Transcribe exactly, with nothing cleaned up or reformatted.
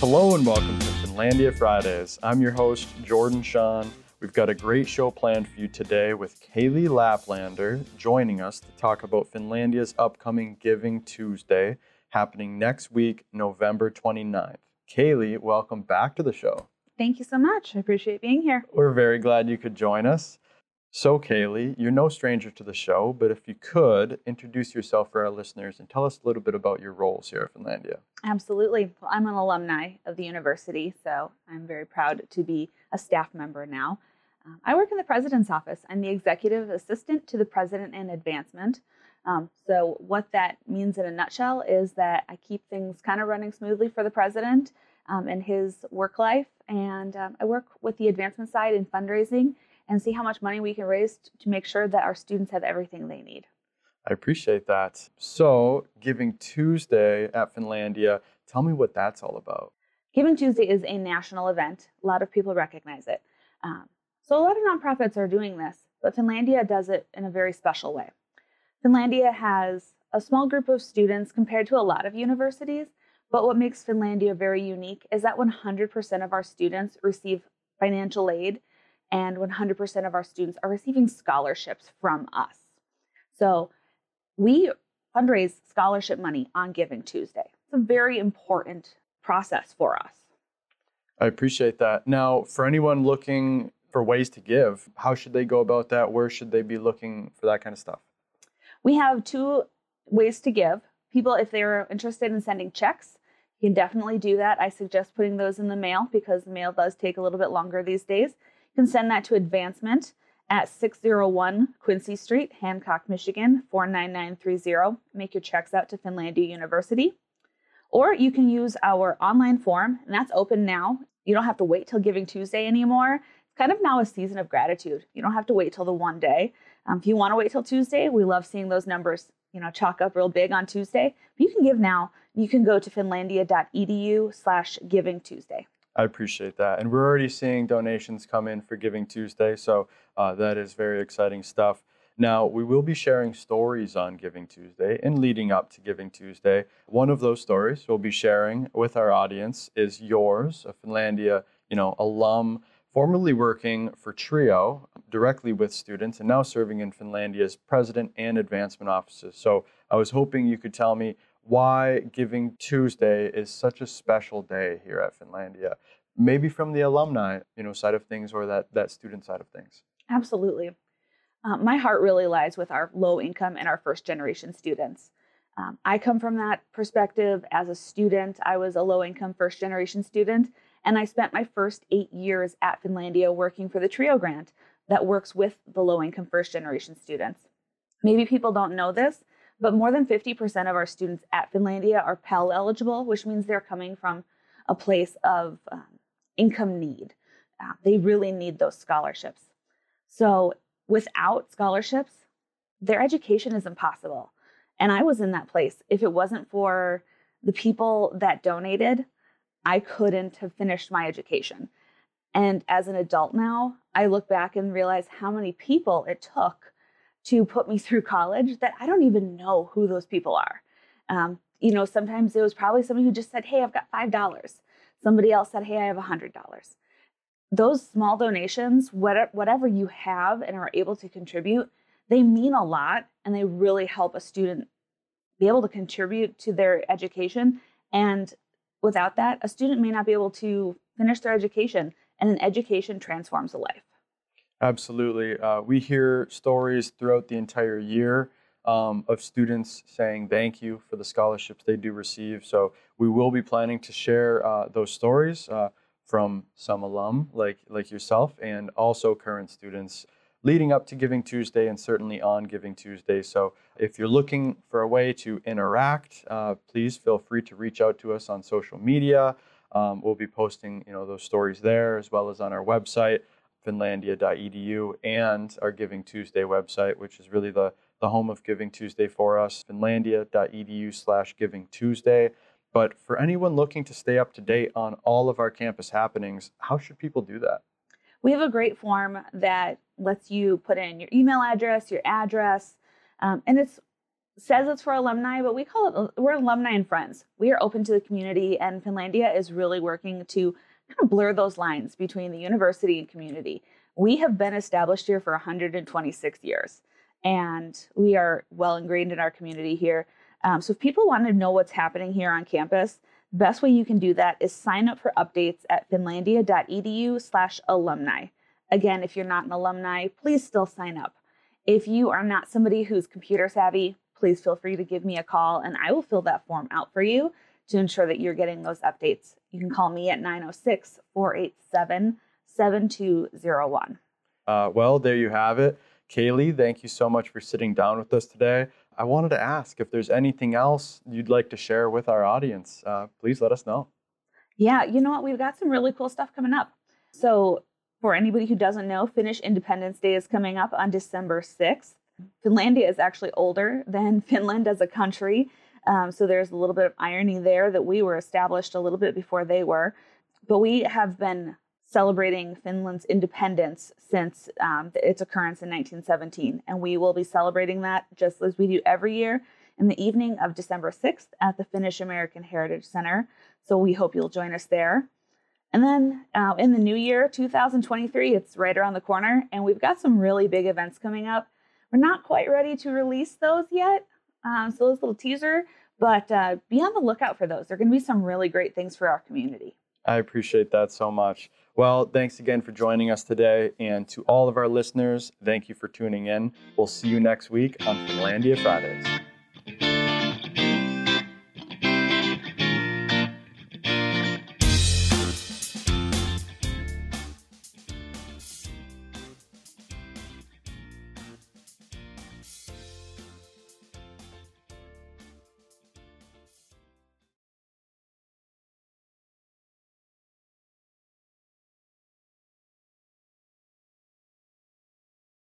Hello and welcome to Finlandia Fridays. I'm your host, Jordan Sean. We've got a great show planned for you today with Kaylee Laplander joining us to talk about Finlandia's upcoming Giving Tuesday happening next week, November twenty-ninth. Kaylee, welcome back to the show. Thank you so much. I appreciate being here. We're very glad you could join us. So Kaylee, you're no stranger to the show, but if you could, introduce yourself for our listeners and tell us a little bit about your roles here at Finlandia. Absolutely. Well, I'm an alumni of the university, so I'm very proud to be a staff member now. Um, I work in the president's office. I'm the executive assistant to the president in advancement. Um, so what that means in a nutshell is that I keep things kind of running smoothly for the president um, in his work life, and um, I work with the advancement side in fundraising and see how much money we can raise to make sure that our students have everything they need. I appreciate that. So Giving Tuesday at Finlandia, tell me what that's all about. Giving Tuesday is a national event. A lot of people recognize it. Um, so a lot of nonprofits are doing this, but Finlandia does it in a very special way. Finlandia has a small group of students compared to a lot of universities, but what makes Finlandia very unique is that one hundred percent of our students receive financial aid and one hundred percent of our students are receiving scholarships from us. So we fundraise scholarship money on Giving Tuesday. It's a very important process for us. I appreciate that. Now, for anyone looking for ways to give, how should they go about that? Where should they be looking for that kind of stuff? We have two ways to give. People, if they're interested in sending checks, you can definitely do that. I suggest putting those in the mail because the mail does take a little bit longer these days. Can send that to Advancement at six oh one Quincy Street, Hancock, Michigan, four nine nine three zero. Make your checks out to Finlandia University. Or you can use our online form, and that's open now. You don't have to wait till Giving Tuesday anymore. It's kind of now a season of gratitude. You don't have to wait till the one day. Um, if you want to wait till Tuesday, we love seeing those numbers, you know, chalk up real big on Tuesday. But you can give now. You can go to finlandia.edu slash Giving Tuesday. I appreciate that. And we're already seeing donations come in for Giving Tuesday, so uh, that is very exciting stuff. Now, we will be sharing stories on Giving Tuesday and leading up to Giving Tuesday. One of those stories we'll be sharing with our audience is yours, a Finlandia, you know, alum, formerly working for TRIO directly with students and now serving in Finlandia's president and advancement offices. So I was hoping you could tell me why Giving Tuesday is such a special day here at Finlandia, maybe from the alumni, you know, side of things or that, that student side of things. Absolutely. Um, my heart really lies with our low income and our first generation students. Um, I come from that perspective as a student. I was a low income first generation student, and I spent my first eight years at Finlandia working for the TRIO grant that works with the low income first generation students. Maybe people don't know this, but more than fifty percent of our students at Finlandia are Pell eligible, which means they're coming from a place of um, income need. Uh, they really need those scholarships. So without scholarships, their education is impossible. And I was in that place. If it wasn't for the people that donated, I couldn't have finished my education. And as an adult now, I look back and realize how many people it took to put me through college that I don't even know who those people are. Um, you know, sometimes it was probably somebody who just said, hey, I've got five dollars. Somebody else said, hey, I have one hundred dollars. Those small donations, whatever you have and are able to contribute, they mean a lot, and they really help a student be able to contribute to their education. And without that, a student may not be able to finish their education, and an education transforms a life. Absolutely. Uh, we hear stories throughout the entire year um, of students saying thank you for the scholarships they do receive. So we will be planning to share uh, those stories uh, from some alum like, like yourself and also current students leading up to Giving Tuesday and certainly on Giving Tuesday. So if you're looking for a way to interact, uh, please feel free to reach out to us on social media. Um, we'll be posting, you know, those stories there as well as on our website, finlandia dot e d u, and our Giving Tuesday website, which is really the, the home of Giving Tuesday for us, finlandia.edu slash Giving Tuesday. But for anyone looking to stay up to date on all of our campus happenings, how should people do that? We have a great form that lets you put in your email address, your address, um, and it's says it's for alumni, but we call it, we're alumni and friends. We are open to the community, and Finlandia is really working to kind of blur those lines between the university and community. We have been established here for one hundred twenty-six years, and we are well ingrained in our community here. Um, so if people want to know what's happening here on campus, the best way you can do that is sign up for updates at finlandia dot e d u slash alumni. Again, if you're not an alumni, please still sign up. If you are not somebody who's computer savvy, please feel free to give me a call and I will fill that form out for you to ensure that you're getting those updates. You can call me at nine oh six, four eight seven, seven two oh one. Uh, well, there you have it. Kaylee, thank you so much for sitting down with us today. I wanted to ask if there's anything else you'd like to share with our audience. Uh, please let us know. Yeah, you know what? We've got some really cool stuff coming up. So for anybody who doesn't know, Finnish Independence Day is coming up on December sixth. Finlandia is actually older than Finland as a country. Um, so there's a little bit of irony there that we were established a little bit before they were. But we have been celebrating Finland's independence since um, its occurrence in nineteen seventeen. And we will be celebrating that just as we do every year in the evening of December sixth at the Finnish American Heritage Center. So we hope you'll join us there. And then uh, in the new year, two thousand twenty-three, it's right around the corner. And we've got some really big events coming up. We're not quite ready to release those yet. Um, so this little teaser, but uh, be on the lookout for those. There are going to be some really great things for our community. I appreciate that so much. Well, thanks again for joining us today. And to all of our listeners, thank you for tuning in. We'll see you next week on Finlandia Fridays.